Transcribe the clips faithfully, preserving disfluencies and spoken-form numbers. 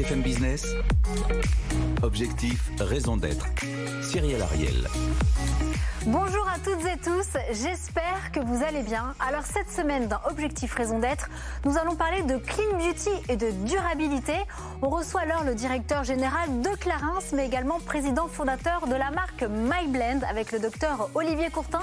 B F M Business, Objectif Raison d'être, Cyrielle Hariel. Bonjour à toutes et tous, j'espère que vous allez bien. Alors cette semaine dans Objectif Raison d'être, nous allons parler de Clean Beauty et de durabilité. On reçoit alors le directeur général de Clarins, mais également président fondateur de la marque MyBlend avec le docteur Olivier Courtin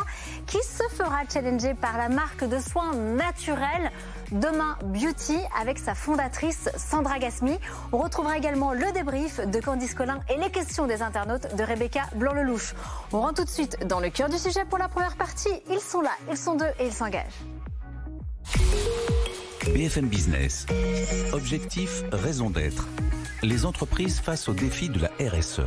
qui se fera challenger par la marque de soins naturels Demain Beauty avec sa fondatrice Sandra Gasmi. On retrouvera également le débrief de Candice Colin et les questions des internautes de Rebecca Blanc-Lelouch. On rentre tout de suite dans le cœur du sujet pour la première partie. Ils sont là, ils sont deux et ils s'engagent. B F M Business, Objectif Raison d'être. Les entreprises face aux défis de la R S E.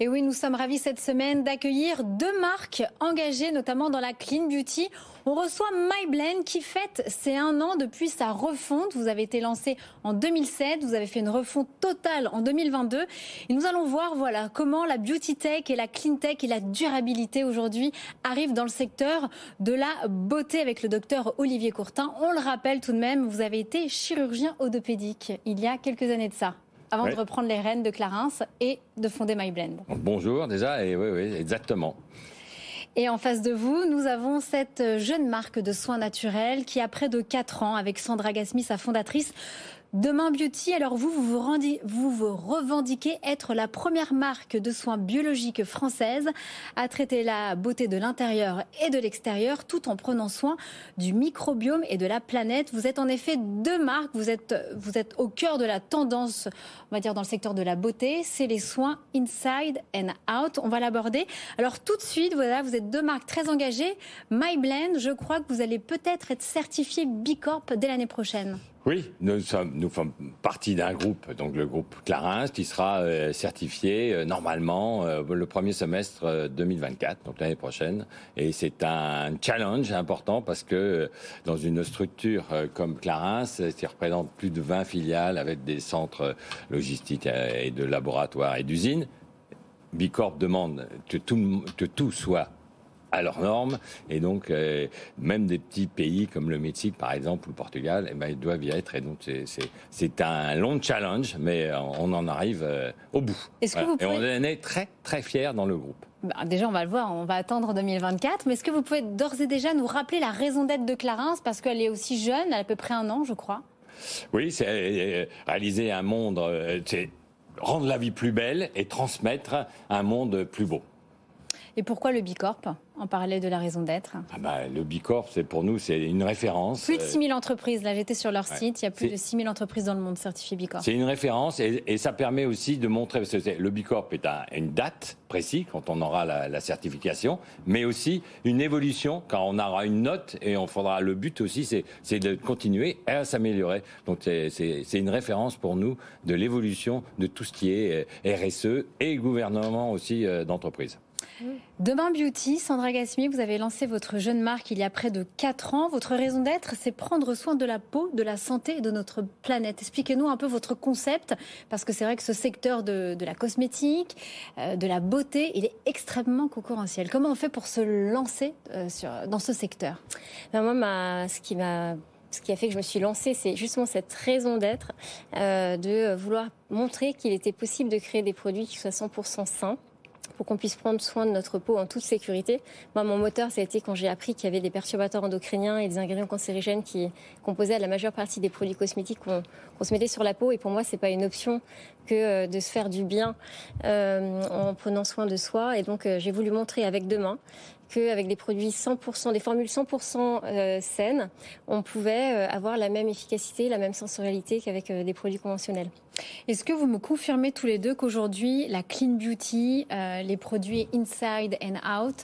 Et oui, nous sommes ravis cette semaine d'accueillir deux marques engagées, notamment dans la Clean Beauty. On reçoit MyBlend qui fête ses un an depuis sa refonte. Vous avez été lancé en deux mille sept, vous avez fait une refonte totale en deux mille vingt-deux. Et nous allons voir voilà, comment la beauty tech et la clean tech et la durabilité aujourd'hui arrivent dans le secteur de la beauté avec le docteur Olivier Courtin. On le rappelle tout de même, vous avez été chirurgien orthopédique il y a quelques années de ça. Avant oui. de reprendre les rênes de Clarins et de fonder MyBlend. Bonjour déjà, et oui, oui, exactement. Et en face de vous, nous avons cette jeune marque de soins naturels qui a près de quatre ans, avec Sandra Gasmi, sa fondatrice, Demain Beauty. Alors vous, vous vous, rendez, vous vous revendiquez être la première marque de soins biologiques française à traiter la beauté de l'intérieur et de l'extérieur tout en prenant soin du microbiome et de la planète. Vous êtes en effet deux marques, vous êtes, vous êtes au cœur de la tendance, on va dire dans le secteur de la beauté, c'est les soins inside and out. On va l'aborder. Alors tout de suite, voilà, vous êtes deux marques très engagées. MyBlend, je crois que vous allez peut-être être certifié Bicorp dès l'année prochaine. Oui, nous sommes, nous sommes partie d'un groupe, donc le groupe Clarins, qui sera euh, certifié euh, normalement euh, le premier semestre euh, deux mille vingt-quatre, donc l'année prochaine. Et c'est un challenge important parce que euh, dans une structure euh, comme Clarins, qui représente plus de vingt filiales avec des centres logistiques et de laboratoires et d'usines, Bicorp demande que tout, que tout soit à leurs normes, et donc euh, même des petits pays comme le Mexique par exemple ou le Portugal, eh ben, ils doivent y être, et donc c'est, c'est, c'est un long challenge, mais on en arrive euh, au bout. Est-ce voilà. que vous pouvez... Et on en est très très fiers dans le groupe. Bah, déjà on va le voir, on va attendre deux mille vingt-quatre, mais est-ce que vous pouvez d'ores et déjà nous rappeler la raison d'être de Clarins, parce qu'elle est aussi jeune, elle a à peu près un an je crois. Oui, c'est euh, réaliser un monde, euh, c'est rendre la vie plus belle et transmettre un monde plus beau. Et pourquoi le Bicorp ? On parlait de la raison d'être. Ah bah, le Bicorp, c'est, pour nous, c'est une référence. Plus de six mille entreprises. Là, j'étais sur leur ouais. site. Il y a plus c'est... de six mille entreprises dans le monde certifiées Bicorp. C'est une référence et, et ça permet aussi de montrer... Parce que le Bicorp est un, une date précise quand on aura la, la certification, mais aussi une évolution quand on aura une note, et on faudra... Le but aussi, c'est, c'est de continuer à s'améliorer. Donc, c'est, c'est, c'est une référence pour nous de l'évolution de tout ce qui est R S E et gouvernement aussi d'entreprise. Demain Beauty, Sandra Gasmi, vous avez lancé votre jeune marque il y a près de quatre ans. Votre raison d'être, c'est prendre soin de la peau, de la santé et de notre planète. Expliquez-nous un peu votre concept, parce que c'est vrai que ce secteur de, de la cosmétique, euh, de la beauté, il est extrêmement concurrentiel. Comment on fait pour se lancer euh, sur, dans ce secteur ? Ben moi, ma, ce qui m'a... Ce qui a fait que je me suis lancée, c'est justement cette raison d'être, euh, de vouloir montrer qu'il était possible de créer des produits qui soient cent pour cent sains, pour qu'on puisse prendre soin de notre peau en toute sécurité. Moi, mon moteur, ça a été quand j'ai appris qu'il y avait des perturbateurs endocriniens et des ingrédients cancérigènes qui composaient la majeure partie des produits cosmétiques qu'on, qu'on se mettait sur la peau. Et pour moi, c'est pas une option que de se faire du bien euh, en prenant soin de soi. Et donc, j'ai voulu montrer avec deux mains qu'avec des produits cent pour cent, des formules cent pour cent euh, saines, on pouvait euh, avoir la même efficacité, la même sensorialité qu'avec euh, des produits conventionnels. Est-ce que vous me confirmez tous les deux qu'aujourd'hui, la clean beauty, euh, les produits inside and out,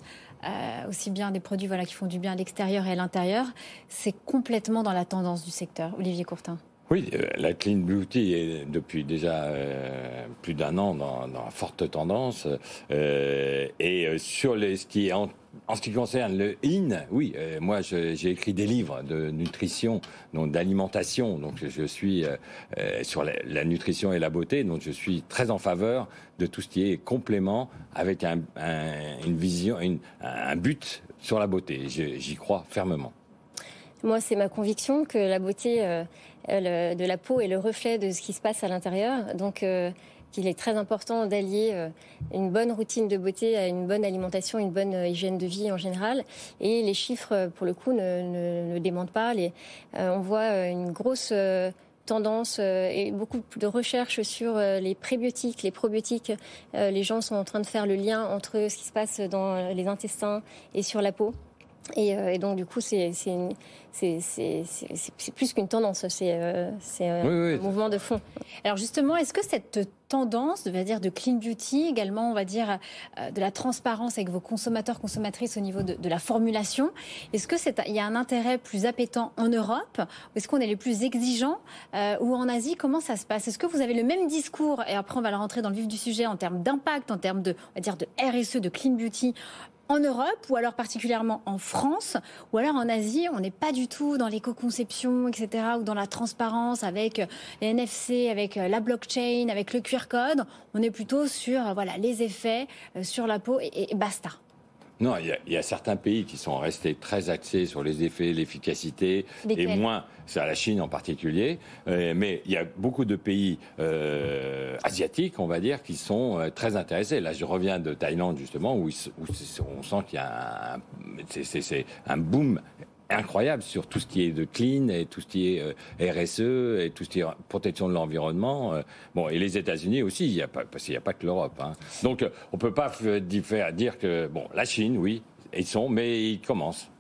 euh, aussi bien des produits voilà, qui font du bien à l'extérieur et à l'intérieur, c'est complètement dans la tendance du secteur, Olivier Courtin ? Oui, la clean beauty est depuis déjà euh, plus d'un an dans, dans forte tendance. Euh, et sur les, ce qui est en, en ce qui concerne le in, oui, euh, moi je, j'ai écrit des livres de nutrition, donc d'alimentation. Donc je suis euh, euh, sur la, la nutrition et la beauté. Donc je suis très en faveur de tout ce qui est complément avec un, un, une vision, une, un but sur la beauté. Je, j'y crois fermement. Moi, c'est ma conviction que la beauté euh, elle, de la peau est le reflet de ce qui se passe à l'intérieur. Donc, euh, qu'il est très important d'allier euh, une bonne routine de beauté à une bonne alimentation, une bonne euh, hygiène de vie en général. Et les chiffres, pour le coup, ne, ne, ne démentent pas. Les, euh, on voit une grosse... Euh, tendance euh, et beaucoup de recherches sur euh, les prébiotiques, les probiotiques. Euh, les gens sont en train de faire le lien entre ce qui se passe dans les intestins et sur la peau. Et, euh, et donc, du coup, c'est, c'est, une, c'est, c'est, c'est, c'est plus qu'une tendance, c'est, euh, c'est euh, oui, oui, un mouvement de fond. Alors justement, est-ce que cette tendance, on va dire, de clean beauty, également, on va dire, euh, de la transparence avec vos consommateurs, consommatrices au niveau de, de la formulation, est-ce qu'il y a un intérêt plus appétant en Europe, ou est-ce qu'on est les plus exigeants, euh, ou en Asie, comment ça se passe? Est-ce que vous avez le même discours, et après on va rentrer dans le vif du sujet, en termes d'impact, en termes de, on va dire, de R S E, de clean beauty, en Europe, ou alors particulièrement en France, ou alors en Asie, on n'est pas du tout dans l'éco-conception, et cetera, ou dans la transparence avec les N F C, avec la blockchain, avec le Q R code. On est plutôt sur voilà, les effets sur la peau et, et basta. Non, il y a, y a certains pays qui sont restés très axés sur les effets, l'efficacité, Desquelles? Et moins, c'est à la Chine en particulier, euh, mais il y a beaucoup de pays euh, asiatiques, on va dire, qui sont euh, très intéressés. Là, je reviens de Thaïlande, justement, où, ils, où on sent qu'il y a un, c'est, c'est, c'est un boom incroyable sur tout ce qui est de clean et tout ce qui est R S E et tout ce qui est protection de l'environnement. Bon, et les États-Unis aussi, il y a pas, parce qu'il n'y a pas que l'Europe. Hein. Donc, on peut pas dire que bon, la Chine, oui, ils sont, mais ils commencent.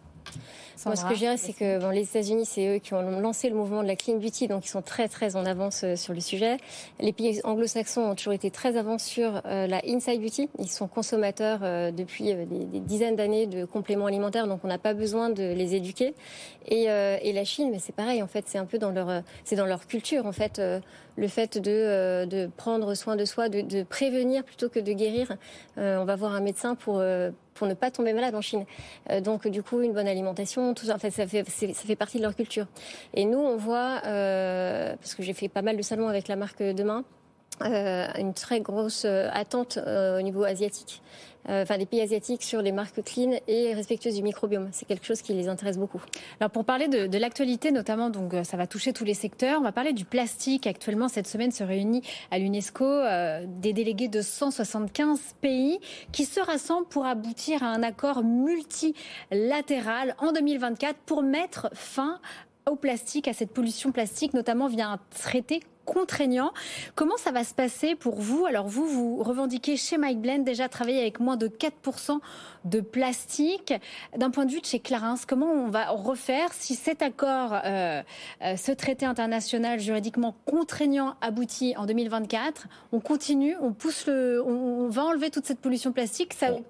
Moi, ce que je dirais, c'est que bon, les États-Unis, c'est eux qui ont lancé le mouvement de la clean beauty, donc ils sont très très en avance euh, sur le sujet. Les pays anglo-saxons ont toujours été très avance sur euh, la inside beauty. Ils sont consommateurs euh, depuis euh, des, des dizaines d'années de compléments alimentaires, donc on n'a pas besoin de les éduquer. Et, euh, et la Chine, mais c'est pareil, en fait, c'est un peu dans leur, c'est dans leur culture, en fait, euh, le fait de, euh, de prendre soin de soi, de, de prévenir plutôt que de guérir. Euh, on va voir un médecin pour euh, pour ne pas tomber malade en Chine. Euh, donc, du coup, une bonne alimentation, tout ça, en fait, ça fait, c'est, ça fait partie de leur culture. Et nous, on voit, euh, parce que j'ai fait pas mal de salons avec la marque Demain, euh, une très grosse euh, attente euh, au niveau asiatique, euh, enfin des pays asiatiques sur les marques clean et respectueuses du microbiome. C'est quelque chose qui les intéresse beaucoup. Alors pour parler de, de l'actualité notamment, donc ça va toucher tous les secteurs. On va parler du plastique. Actuellement, cette semaine se réunit à l'UNESCO euh, des délégués de cent soixante-quinze pays qui se rassemblent pour aboutir à un accord multilatéral en deux mille vingt-quatre pour mettre fin au plastique, à cette pollution plastique, notamment via un traité contraignant. Comment ça va se passer pour vous? Alors vous, vous revendiquez chez MyBlend déjà travailler avec moins de quatre pour cent de plastique. D'un point de vue de chez Clarins, comment on va refaire si cet accord, euh, euh, ce traité international juridiquement contraignant aboutit en deux mille vingt-quatre? On continue, on pousse le, on, on va enlever toute cette pollution plastique. Ça, bon.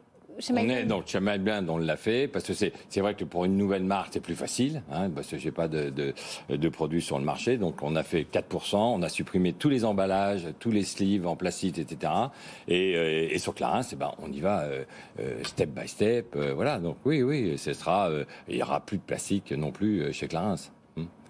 On est donc chez MyBlend, on l'a fait parce que c'est c'est vrai que pour une nouvelle marque c'est plus facile hein, parce que j'ai pas de de de produits sur le marché, donc on a fait quatre pour cent, on a supprimé tous les emballages, tous les sleeves en plastique, et cetera. Et, et, et sur Clarins, c'est ben on y va euh, step by step, euh, voilà. Donc oui oui, ce sera euh, il y aura plus de plastique non plus chez Clarins.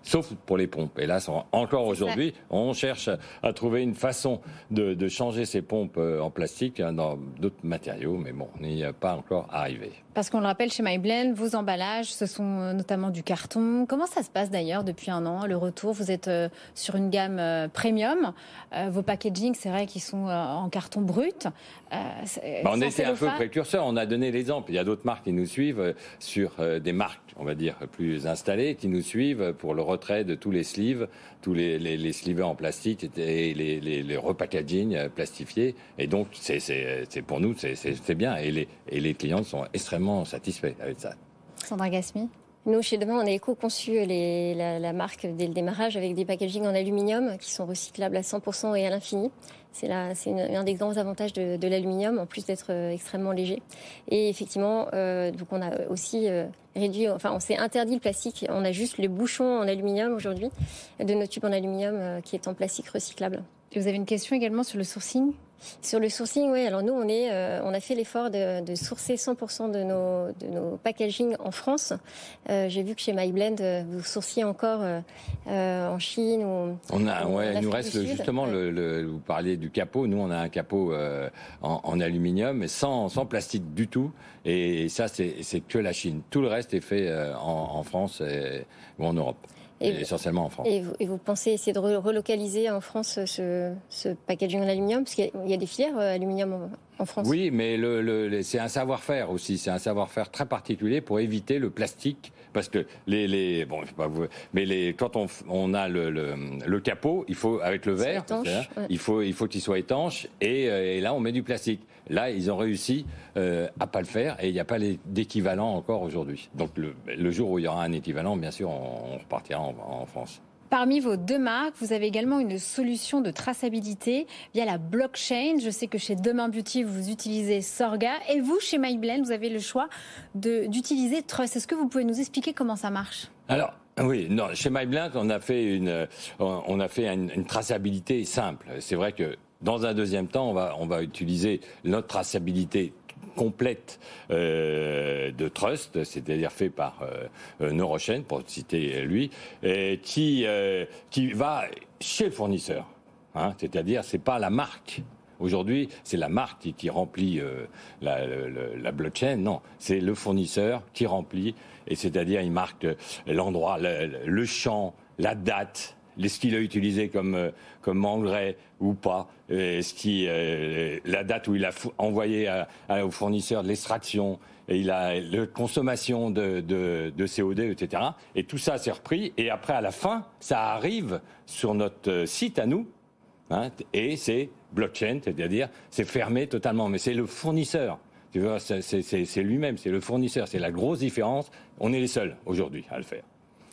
Sauf pour les pompes. Et là, encore aujourd'hui, on cherche à trouver une façon de, de changer ces pompes en plastique dans d'autres matériaux. Mais bon, on n'y est pas encore arrivé. Parce qu'on le rappelle, chez MyBlend, vos emballages, ce sont notamment du carton. Comment ça se passe d'ailleurs depuis un an, le retour? Vous êtes sur une gamme premium. Vos packagings, c'est vrai qu'ils sont en carton brut. C'est, bah, on était un peu précurseur. On a donné l'exemple. Il y a d'autres marques qui nous suivent sur des marques, on va dire, plus installées, qui nous suivent pour le retrait de tous les sleeves, tous les, les, les sleeves en plastique et les, les, les repackaging plastifiés. Et donc, c'est, c'est, c'est pour nous, c'est, c'est, c'est bien. Et les, et les clients sont extrêmement satisfaits avec ça. Sandra Gasmi? Nous, chez Demain, on a éco-conçu les, la, la marque dès le démarrage avec des packagings en aluminium qui sont recyclables à cent pour cent et à l'infini. C'est, la, c'est une, un des grands avantages de, de l'aluminium, en plus d'être euh, extrêmement léger. Et effectivement, euh, donc on a aussi euh, réduit, enfin on s'est interdit le plastique. On a juste le bouchon en aluminium aujourd'hui de notre tube en aluminium euh, qui est en plastique recyclable. Et vous avez une question également sur le sourcing? Sur le sourcing, oui. Alors nous, on est, euh, on a fait l'effort de, de sourcer cent pour cent de nos de nos packaging en France. Euh, j'ai vu que chez MyBlend, vous sourciez encore euh, en Chine ou. On a, ou, ouais, il nous reste justement ouais. le, le. Vous parliez du capot. Nous, on a un capot euh, en, en aluminium, mais sans sans plastique du tout. Et, et ça, c'est c'est que la Chine. Tout le reste est fait euh, en, en France et, ou en Europe. Et et essentiellement en France. Et vous, et vous pensez essayer de relocaliser en France ce, ce packaging en aluminium, parce qu'il y a des filières aluminium en, en France. Oui, mais le, le, c'est un savoir-faire aussi, c'est un savoir-faire très particulier pour éviter le plastique, parce que les, les bon, je sais pas vous, mais les quand on, on a le, le, le capot, il faut avec le verre, étanche, ouais. il faut il faut qu'il soit étanche, et, et là on met du plastique. Là, ils ont réussi euh, à pas le faire, et il n'y a pas les, d'équivalent encore aujourd'hui. Donc le, le jour où il y aura un équivalent, bien sûr, on, on repartira en, en France. Parmi vos deux marques, vous avez également une solution de traçabilité via la blockchain. Je sais que chez Demain Beauty, vous utilisez Sorga. Et vous, chez MyBlend, vous avez le choix de, d'utiliser Trust. Est-ce que vous pouvez nous expliquer comment ça marche ? Alors... Oui, non. Chez MyBlend, on a fait une, on a fait une, une traçabilité simple. C'est vrai que dans un deuxième temps, on va, on va utiliser notre traçabilité complète euh, de Trust, c'est-à-dire fait par euh, Neurochain, pour citer lui, et qui, euh, qui va chez le fournisseur. Hein, c'est-à-dire, c'est pas la marque. Aujourd'hui, c'est la marque qui, qui remplit euh, la, la, la blockchain. Non, c'est le fournisseur qui remplit. Et c'est-à-dire, il marque l'endroit, le, le champ, la date, ce qu'il a utilisé comme, comme engrais ou pas, ce qui, euh, la date où il a envoyé à, à, au fournisseur l'extraction, et il a la consommation de, de, de C O deux, et cetera. Et tout ça, c'est repris. Et après, à la fin, ça arrive sur notre site à nous. Hein, et c'est blockchain, c'est-à-dire c'est fermé totalement, mais c'est le fournisseur. Tu vois, c'est, c'est, c'est lui-même, c'est le fournisseur, c'est la grosse différence. On est les seuls aujourd'hui à le faire.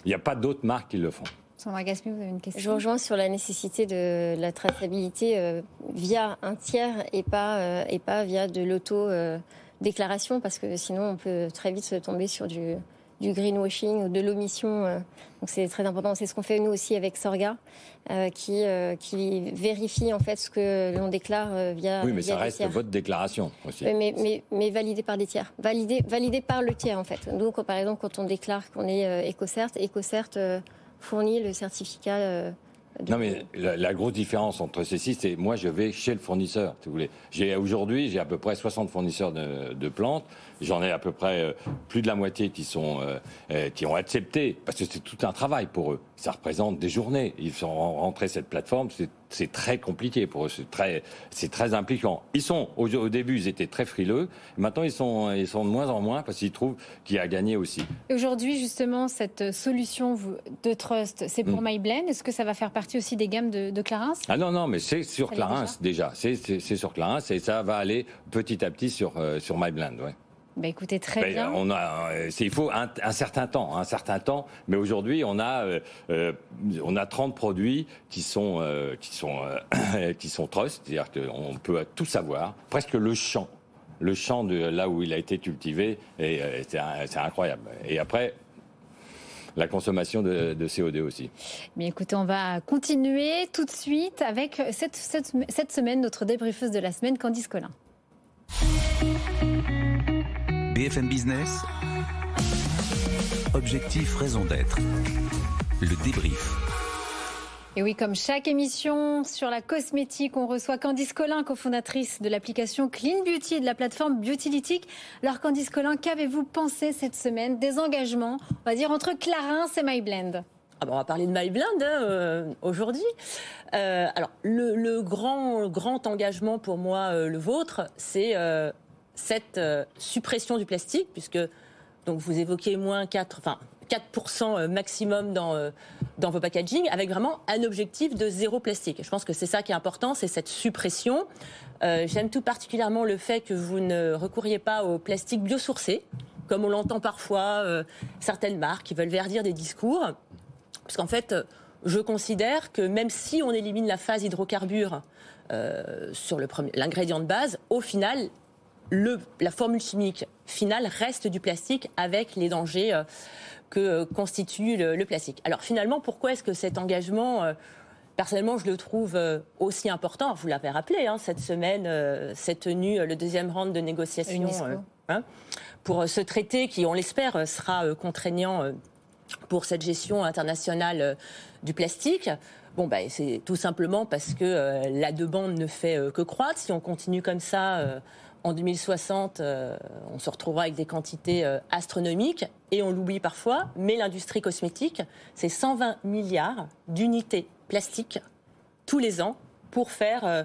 Il n'y a pas d'autres marques qui le font. Sandra Gasmi, vous avez une question ? Je rejoins sur la nécessité de la traçabilité euh, via un tiers et pas euh, et pas via de l'auto-déclaration, euh, parce que sinon on peut très vite se tomber sur du du greenwashing ou de l'omission. Euh, donc c'est très important. C'est ce qu'on fait nous aussi avec Sorga, euh, qui, euh, qui vérifie en fait ce que l'on déclare euh, via. Oui, mais via ça reste tiers. Votre déclaration aussi. Oui, mais, mais, mais validé par des tiers. Validé, validé par le tiers en fait. Donc par exemple, quand on déclare qu'on est euh, EcoCert, EcoCert euh, fournit le certificat. Euh, de... Non mais la, la grosse différence entre ces six, c'est moi je vais chez le fournisseur, si vous voulez. J'ai, aujourd'hui, j'ai à peu près soixante fournisseurs de, de plantes. J'en ai à peu près euh, plus de la moitié qui sont euh, qui ont accepté, parce que c'est tout un travail pour eux. Ça représente des journées. Ils sont rentrés cette plateforme, c'est, c'est très compliqué pour eux, c'est très c'est très impliquant. Ils sont au, au début, ils étaient très frileux. Maintenant, ils sont ils sont de moins en moins parce qu'ils trouvent qu'il y a gagné aussi. Aujourd'hui, justement, cette solution de Trust, c'est pour mmh. MyBlend. Est-ce que ça va faire partie aussi des gammes de, de Clarins ? Ah non non, mais c'est sur ça Clarins déjà. déjà. C'est, c'est c'est sur Clarins et ça va aller petit à petit sur euh, sur MyBlend, ouais. Bah écoutez, très bah, bien. On a, c'est, il faut un, un certain temps, un certain temps. Mais aujourd'hui, on a, euh, on a trente produits qui sont, euh, qui sont, euh, qui sont trust, c'est-à-dire qu'on peut tout savoir, presque le champ, le champ de là où il a été cultivé, et, et c'est, c'est incroyable. Et après. La consommation de, de C O deux aussi. Mais écoutez, on va continuer tout de suite avec cette, cette, cette semaine notre débriefeuse de la semaine, Candice Colin. B F M Business, Objectif Raison d'être, le débrief. Et oui, comme chaque émission sur la cosmétique, on reçoit Candice Colin, cofondatrice de l'application Clean Beauty et de la plateforme Beautylitic. Alors Candice Colin, qu'avez-vous pensé cette semaine des engagements, on va dire, entre Clarins et MyBlend ? Ah ben on va parler de MyBlend euh, aujourd'hui. Euh, alors, le, le grand, grand engagement pour moi, euh, le vôtre, c'est... Euh, cette euh, suppression du plastique, puisque donc vous évoquez moins quatre, enfin quatre pour cent maximum dans euh, dans vos packaging, avec vraiment un objectif de zéro plastique. Je pense que c'est ça qui est important, c'est cette suppression. Euh, j'aime tout particulièrement le fait que vous ne recouriez pas au plastique biosourcé, comme on l'entend parfois euh, certaines marques qui veulent verdir des discours, parce qu'en fait, je considère que même si on élimine la phase hydrocarbure euh, sur le premier, l'ingrédient de base, au final Le, la formule chimique finale reste du plastique avec les dangers euh, que euh, constitue le, le plastique. Alors finalement, pourquoi est-ce que cet engagement, euh, Personnellement, je le trouve aussi important. Vous l'avez rappelé, hein, cette semaine, euh, s'est tenu le deuxième round de négociations euh, hein, pour ce traité qui, on l'espère, sera euh, contraignant euh, pour cette gestion internationale euh, du plastique. Bon, ben, c'est tout simplement parce que euh, la demande ne fait euh, que croître. Si on continue comme ça, euh, en deux mille soixante, euh, on se retrouvera avec des quantités euh, astronomiques. Et on l'oublie parfois, mais l'industrie cosmétique, c'est cent vingt milliards d'unités plastiques tous les ans pour faire euh,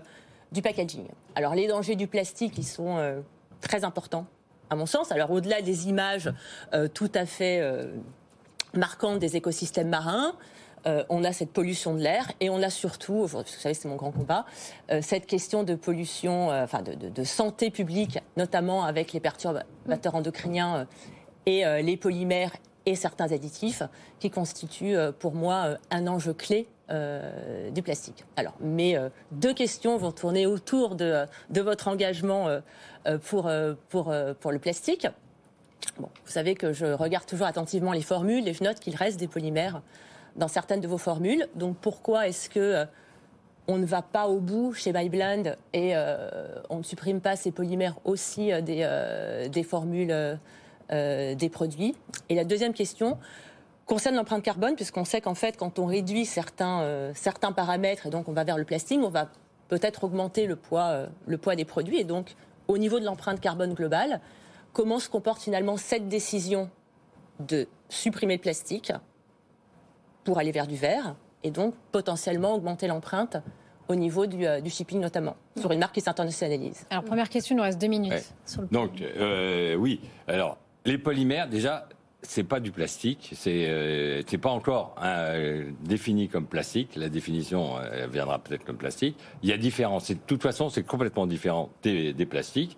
du packaging. Alors, les dangers du plastique, ils sont euh, très importants, à mon sens. Alors, au-delà des images euh, tout à fait euh, marquantes des écosystèmes marins, Euh, on a cette pollution de l'air et on a surtout, vous savez, c'est mon grand combat, euh, cette question de pollution, euh, enfin de, de, de santé publique, notamment avec les perturbateurs endocriniens euh, et euh, les polymères et certains additifs qui constituent euh, pour moi euh, un enjeu clé euh, du plastique. Alors, mes euh, deux questions vont tourner autour de, de votre engagement euh, pour, euh, pour, euh, pour le plastique. Bon, vous savez que je regarde toujours attentivement les formules et je note qu'il reste des polymères dans certaines de vos formules. Donc pourquoi est-ce que euh, on ne va pas au bout chez MyBlend et euh, on ne supprime pas ces polymères aussi euh, des, euh, des formules euh, euh, des produits? Et la deuxième question concerne l'empreinte carbone, puisqu'on sait qu'en fait, quand on réduit certains, euh, certains paramètres et donc on va vers le plastique, on va peut-être augmenter le poids, euh, le poids des produits. Et donc, au niveau de l'empreinte carbone globale, comment se comporte finalement cette décision de supprimer le plastique pour aller vers du vert et donc potentiellement augmenter l'empreinte au niveau du, euh, du shipping notamment, sur une marque qui s'internationalise. Alors première question, il nous reste deux minutes. Ouais. Sur le donc euh, oui, alors les polymères déjà, c'est pas du plastique, c'est, euh, c'est pas encore hein, défini comme plastique, la définition euh, viendra peut-être comme plastique, il y a différents, c'est, de toute façon c'est complètement différent des, des plastiques.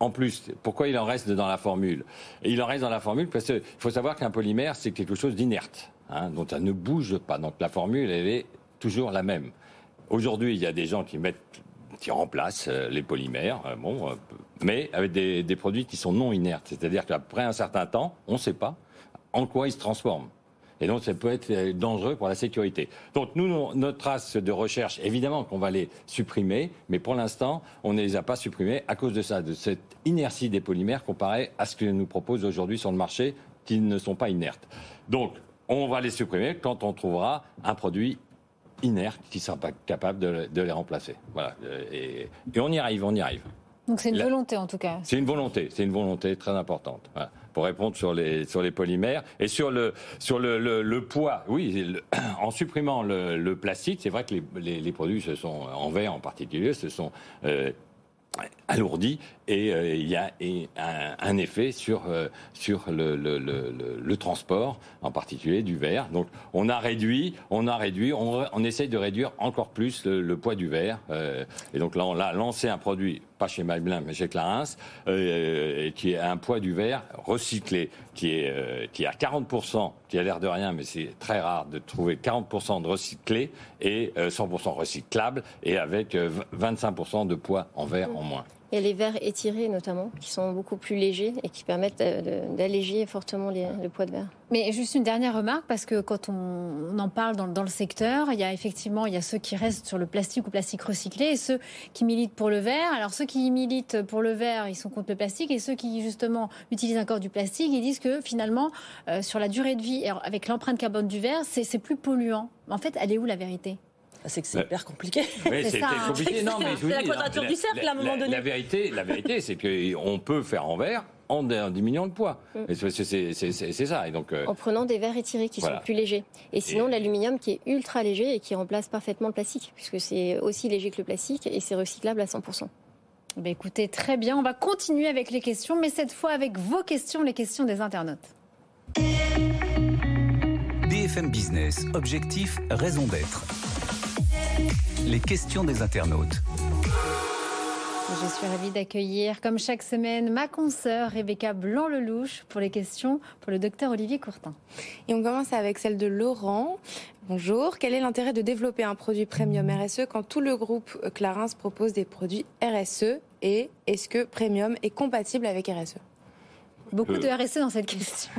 En plus, pourquoi il en reste dans la formule? Il en reste dans la formule parce qu'il faut savoir qu'un polymère, c'est quelque chose d'inerte, hein, dont ça ne bouge pas. Donc la formule, elle est toujours la même. Aujourd'hui, il y a des gens qui mettent, qui remplacent les polymères, bon, mais avec des, des produits qui sont non inertes. C'est-à-dire qu'après un certain temps, on ne sait pas en quoi ils se transforment. Et donc, ça peut être dangereux pour la sécurité. Donc, nous, notre trace de recherche, évidemment qu'on va les supprimer, mais pour l'instant, on ne les a pas supprimés à cause de ça, de cette inertie des polymères comparée à ce que nous propose aujourd'hui sur le marché, qui ne sont pas inertes. Donc, on va les supprimer quand on trouvera un produit inerte qui ne sera pas capable de, de les remplacer. Voilà. Et, et on y arrive, on y arrive. Donc, c'est une la... volonté, en tout cas. C'est une volonté, c'est une volonté très importante. Voilà. Pour répondre sur les sur les polymères et sur le sur le le, le poids, oui, le, en supprimant le, le plastique, c'est vrai que les, les les produits se sont en verre en particulier se sont euh, alourdis et il euh, y a et un, un effet sur euh, sur le le, le le le transport en particulier du verre. Donc on a réduit, on a réduit, on on essaye de réduire encore plus le, le poids du verre euh, et donc là on a lancé un produit, pas chez MyBlend, mais chez Clarins, euh, qui a un poids du verre recyclé, qui est euh, qui est à quarante pour cent, qui a l'air de rien, mais c'est très rare de trouver quarante pour cent de recyclé et euh, cent pour cent recyclable, et avec euh, vingt-cinq pour cent de poids en verre mmh. en moins. Il y a les verres étirés notamment, qui sont beaucoup plus légers et qui permettent d'alléger fortement les, le poids de verre. Mais juste une dernière remarque, parce que quand on, on en parle dans, dans le secteur, il y a effectivement il y a ceux qui restent sur le plastique ou plastique recyclé et ceux qui militent pour le verre. Alors ceux qui militent pour le verre, ils sont contre le plastique, et ceux qui justement utilisent encore du plastique, ils disent que finalement, euh, sur la durée de vie, avec l'empreinte carbone du verre, c'est, c'est plus polluant. En fait, elle est où la vérité ? C'est que c'est bah, hyper compliqué. Oui, c'est ça, compliqué. Non, mais je vous c'est dis, la quadrature non, du cercle la, à un moment la, donné. La vérité, la vérité, c'est qu'on peut faire en verre en diminuant le poids. Mm. C'est, c'est, c'est, c'est, c'est ça. Et donc, euh, en prenant des verres étirés qui voilà. sont plus légers. Et sinon, et... l'aluminium qui est ultra léger et qui remplace parfaitement le plastique, puisque c'est aussi léger que le plastique et c'est recyclable à cent pour cent. Bah, écoutez, très bien. On va continuer avec les questions, mais cette fois avec vos questions, les questions des internautes. B F M Business, objectif, raison d'être. Les questions des internautes. Je suis ravie d'accueillir, comme chaque semaine, ma consoeur Rebecca Blanc-Lelouch pour les questions pour le docteur Olivier Courtin. Et on commence avec celle de Laurent. Bonjour, quel est l'intérêt de développer un produit premium R S E quand tout le groupe Clarins propose des produits R S E? Et est-ce que premium est compatible avec R S E ? Beaucoup euh, de R S E dans cette question.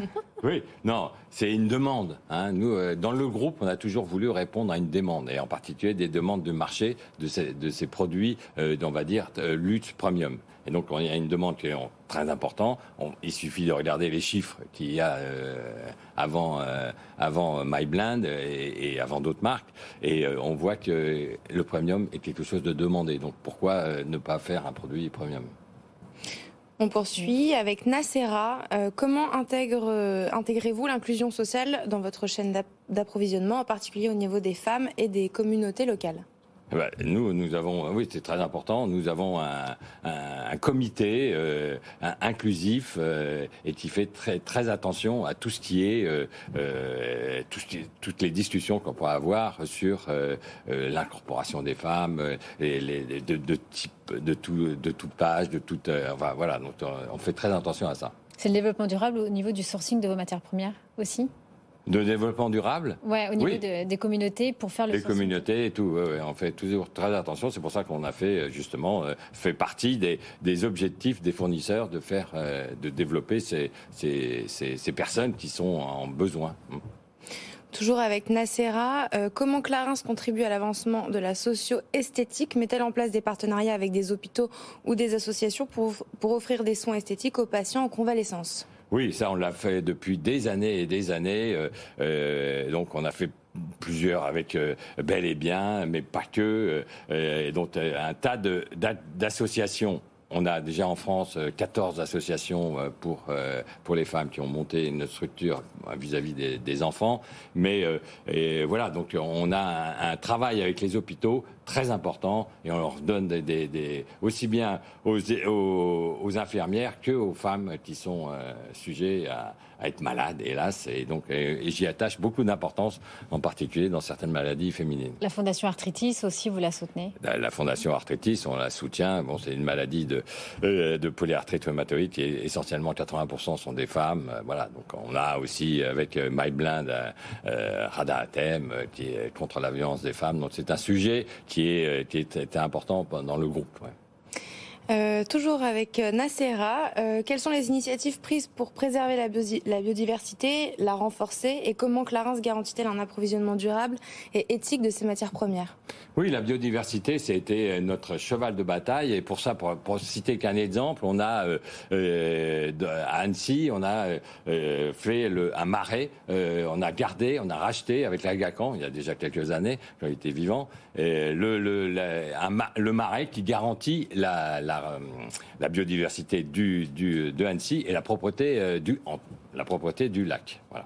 Oui, non, c'est une demande. Hein. Nous, euh, dans le groupe, on a toujours voulu répondre à une demande, et en particulier des demandes de marché de ces, de ces produits, euh, on va dire, euh, luxe premium. Et donc, il y a une demande qui est très importante. On, il suffit de regarder les chiffres qu'il y a euh, avant, euh, avant MyBlend et, et avant d'autres marques. Et euh, on voit que le premium est quelque chose de demandé. Donc, pourquoi euh, ne pas faire un produit premium ? On poursuit avec Nacera. Euh, comment intègre, euh, intégrez-vous l'inclusion sociale dans votre chaîne d'app- d'approvisionnement, en particulier au niveau des femmes et des communautés locales ? Nous, nous avons, oui, c'est très important. Nous avons un, un, un comité euh, un, inclusif euh, et qui fait très, très attention à tout ce qui est euh, euh, tout ce qui, toutes les discussions qu'on pourra avoir sur euh, euh, l'incorporation des femmes, euh, et les, les, de, de type, de tout, de toute page, de toute. Euh, enfin, voilà. Donc, on fait très attention à ça. C'est le développement durable au niveau du sourcing de vos matières premières aussi ? De développement durable ? Ouais, au niveau oui. de, des communautés pour faire le. Des communautés et tout, ouais, ouais, on fait toujours très attention. C'est pour ça qu'on a fait justement euh, fait partie des, des objectifs des fournisseurs de faire, euh, de développer ces, ces, ces, ces personnes qui sont en besoin. Toujours avec Nacera, euh, comment Clarins contribue à l'avancement de la socio-esthétique ? Met-elle en place des partenariats avec des hôpitaux ou des associations pour, pour offrir des soins esthétiques aux patients en convalescence ? Oui, ça on l'a fait depuis des années et des années, euh, euh, donc on a fait plusieurs avec euh, Bel et Bien, mais pas que, euh, et donc un tas de, d'associations. On a déjà en France quatorze associations pour, pour les femmes qui ont monté une structure vis-à-vis des, des enfants. Mais et voilà, donc on a un, un travail avec les hôpitaux très important et on leur donne des, des, des, aussi bien aux, aux, aux infirmières qu'aux femmes qui sont euh, sujets à, à être malades, hélas. Et donc et, et j'y attache beaucoup d'importance, en particulier dans certaines maladies féminines. La Fondation Arthritis aussi, vous la soutenez ? La, la Fondation Arthritis, on la soutient. Bon, c'est une maladie de, euh, de polyarthrite rhumatoïde et essentiellement quatre-vingts pour cent sont des femmes. Euh, voilà, donc on a aussi avec euh, MyBlend, euh, Radar Atem, euh, qui est contre la violence des femmes. Donc c'est un sujet qui Qui est, qui était important dans le groupe. Ouais. Euh, toujours avec Nacera, euh, quelles sont les initiatives prises pour préserver la, bio- la biodiversité, la renforcer et comment Clarins garantit-elle un approvisionnement durable et éthique de ces matières premières ? Oui, la biodiversité, c'était notre cheval de bataille et pour ça, pour, pour citer qu'un exemple, on a euh, euh, à Annecy, on a euh, fait le, un marais, euh, on a gardé, on a racheté avec la GACAN, il y a déjà quelques années, quand j'étais vivant, et le, le, la, un, le marais qui garantit la, la La, la biodiversité du, du, de Annecy et la propreté, euh, du, la propreté du lac. Voilà.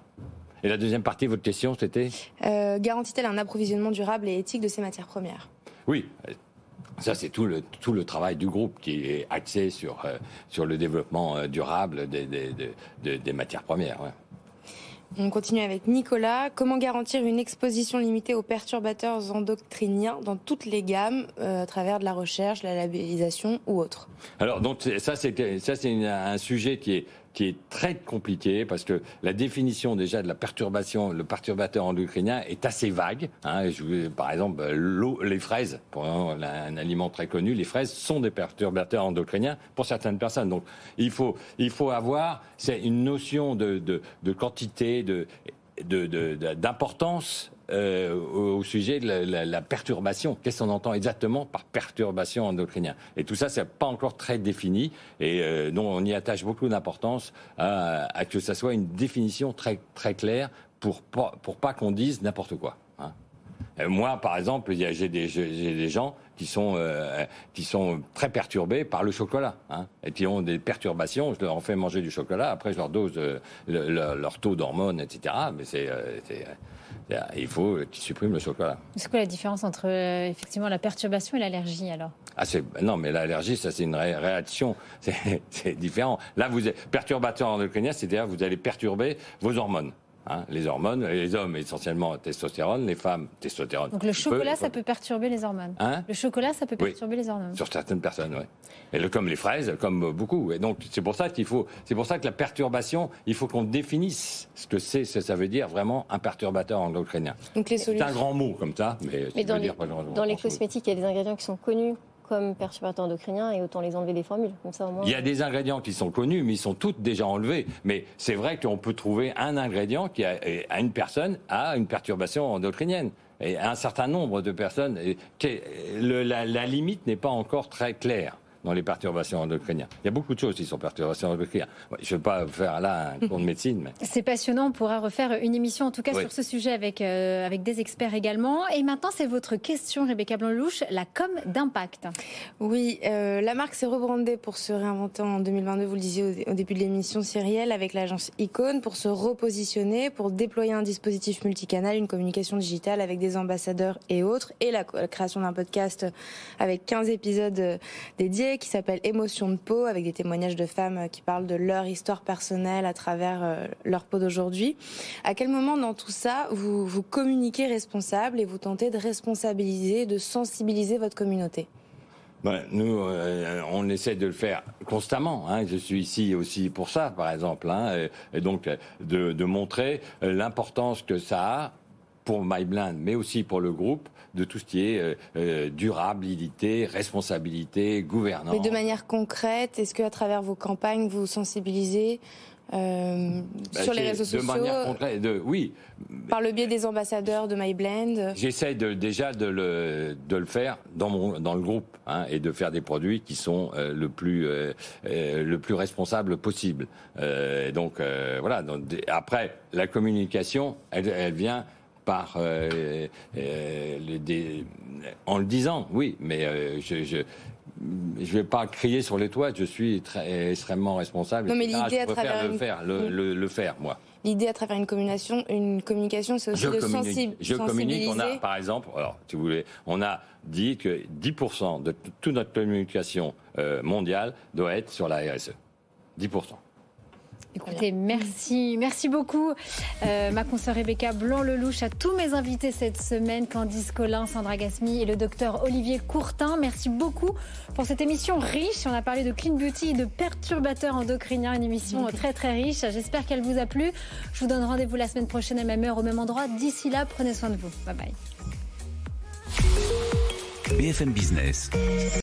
Et la deuxième partie de votre question, c'était euh, garantit-elle un approvisionnement durable et éthique de ces matières premières ? Oui. Ça, c'est tout le, tout le travail du groupe qui est axé sur, euh, sur le développement durable des, des, des, des matières premières. Ouais. On continue avec Nicolas. Comment garantir une exposition limitée aux perturbateurs endocriniens dans toutes les gammes, euh, à travers de la recherche, la labellisation ou autre ? Alors, donc, ça, c'est, ça, c'est une, un sujet qui est, qui est très compliqué parce que la définition déjà de la perturbation, le perturbateur endocrinien est assez vague. Hein. Je, par exemple, l'eau, les fraises, pour un, un aliment très connu, les fraises sont des perturbateurs endocriniens pour certaines personnes. Donc, il faut, il faut avoir, c'est une notion de, de, de quantité, de, de, de, de, d'importance. Euh, au sujet de la, la, la perturbation. Qu'est-ce qu'on entend exactement par perturbation endocrinienne ? Et tout ça, c'est pas encore très défini et euh, dont on y attache beaucoup d'importance à, à que ça soit une définition très, très claire pour pas, pour pas qu'on dise n'importe quoi. Hein. Moi, par exemple, y a, j'ai, des, j'ai des gens qui sont, euh, qui sont très perturbés par le chocolat, hein, et qui ont des perturbations. Je leur fais manger du chocolat, après je leur dose euh, le, le, leur taux d'hormones, et cetera. Mais c'est... Euh, c'est euh, il faut qu'ils suppriment le chocolat. C'est quoi la différence entre, euh, effectivement, la perturbation et l'allergie, alors ? Ah, c'est, non, mais l'allergie, ça, c'est une ré- réaction. C'est, c'est différent. Là, vous êtes perturbateur endocrinien, c'est-à-dire vous allez perturber vos hormones. Hein, les hormones, les hommes essentiellement testostérone, les femmes testostérone. Donc le chocolat, peu, ça peut perturber les hormones. Hein ? Le chocolat, ça peut perturber oui, les hormones. Sur certaines personnes, oui. Et le, comme les fraises, comme beaucoup. Et donc c'est pour ça qu'il faut, c'est pour ça que la perturbation, il faut qu'on définisse ce que c'est, ce que ça veut dire vraiment un perturbateur endocrinien. Donc les solutions. C'est un grand mot comme ça, mais. Mais ça dans veut les, dire, dans les cosmétiques, il y a des ingrédients qui sont connus. comme perturbateurs endocriniens et autant les enlever des formules. Comme ça, au moins, il y a des ingrédients qui sont connus, mais ils sont tous déjà enlevés. Mais c'est vrai qu'on peut trouver un ingrédient qui a, à une personne a une perturbation endocrinienne. Et un certain nombre de personnes, et, le, la, la limite n'est pas encore très claire dans les perturbations endocriniennes. Il y a beaucoup de choses qui sont perturbations endocriniennes. Je ne vais pas faire là un cours de médecine. Mais... c'est passionnant, on pourra refaire une émission en tout cas oui. sur ce sujet avec, euh, avec des experts également. Et maintenant, c'est votre question, Rebecca Blanc-Lelouch, la com d'impact. Oui, euh, la marque s'est rebrandée pour se réinventer en deux mille vingt-deux, vous le disiez au, au début de l'émission, Cyrielle, avec l'agence Icon, pour se repositionner, pour déployer un dispositif multicanal, une communication digitale avec des ambassadeurs et autres, et la, la création d'un podcast avec quinze épisodes dédiés qui s'appelle Émotion de peau, avec des témoignages de femmes qui parlent de leur histoire personnelle à travers leur peau d'aujourd'hui. À quel moment dans tout ça vous, vous communiquez responsable et vous tentez de responsabiliser, de sensibiliser votre communauté ? Ben, nous, euh, on essaie de le faire constamment. Hein. Je suis ici aussi pour ça, par exemple. Hein. Et, et donc, de, de montrer l'importance que ça a pour MyBlend, mais aussi pour le groupe, de tout ce qui est euh, durabilité, responsabilité, gouvernance. Mais de manière concrète, est-ce qu'à travers vos campagnes, vous sensibilisez euh, ben sur les réseaux de sociaux manière concrète, de, oui. Par le biais des ambassadeurs de MyBlend. J'essaie de, déjà de le, de le faire dans, mon, dans le groupe hein, et de faire des produits qui sont euh, le, plus, euh, le plus responsable possible. Euh, donc euh, voilà. Donc, après, la communication, elle, elle vient... par euh, euh, le dé... en le disant, oui, mais euh, je, je... je ne vais pas crier sur les toits, je suis très, extrêmement responsable. Non, mais l'idée ah, je à travers le une... faire, le, oui. le, le faire, moi. L'idée à travers une communication, une communication, c'est aussi je de communique, sensi... je sensibiliser. Je communique. On a, par exemple, alors, si vous voulez, on a dit que dix pour cent de toute notre communication euh, mondiale doit être sur la R S E. dix pour cent. Écoutez, merci, merci beaucoup euh, ma consoeur Rebecca Blanc-Lelouch, à tous mes invités cette semaine, Candice Colin, Sandra Gasmi et le docteur Olivier Courtin. Merci beaucoup pour cette émission riche. On a parlé de Clean Beauty et de perturbateurs endocriniens, une émission très très riche. J'espère qu'elle vous a plu. Je vous donne rendez-vous la semaine prochaine à même heure, au même endroit. D'ici là, prenez soin de vous. Bye bye. B F M Business.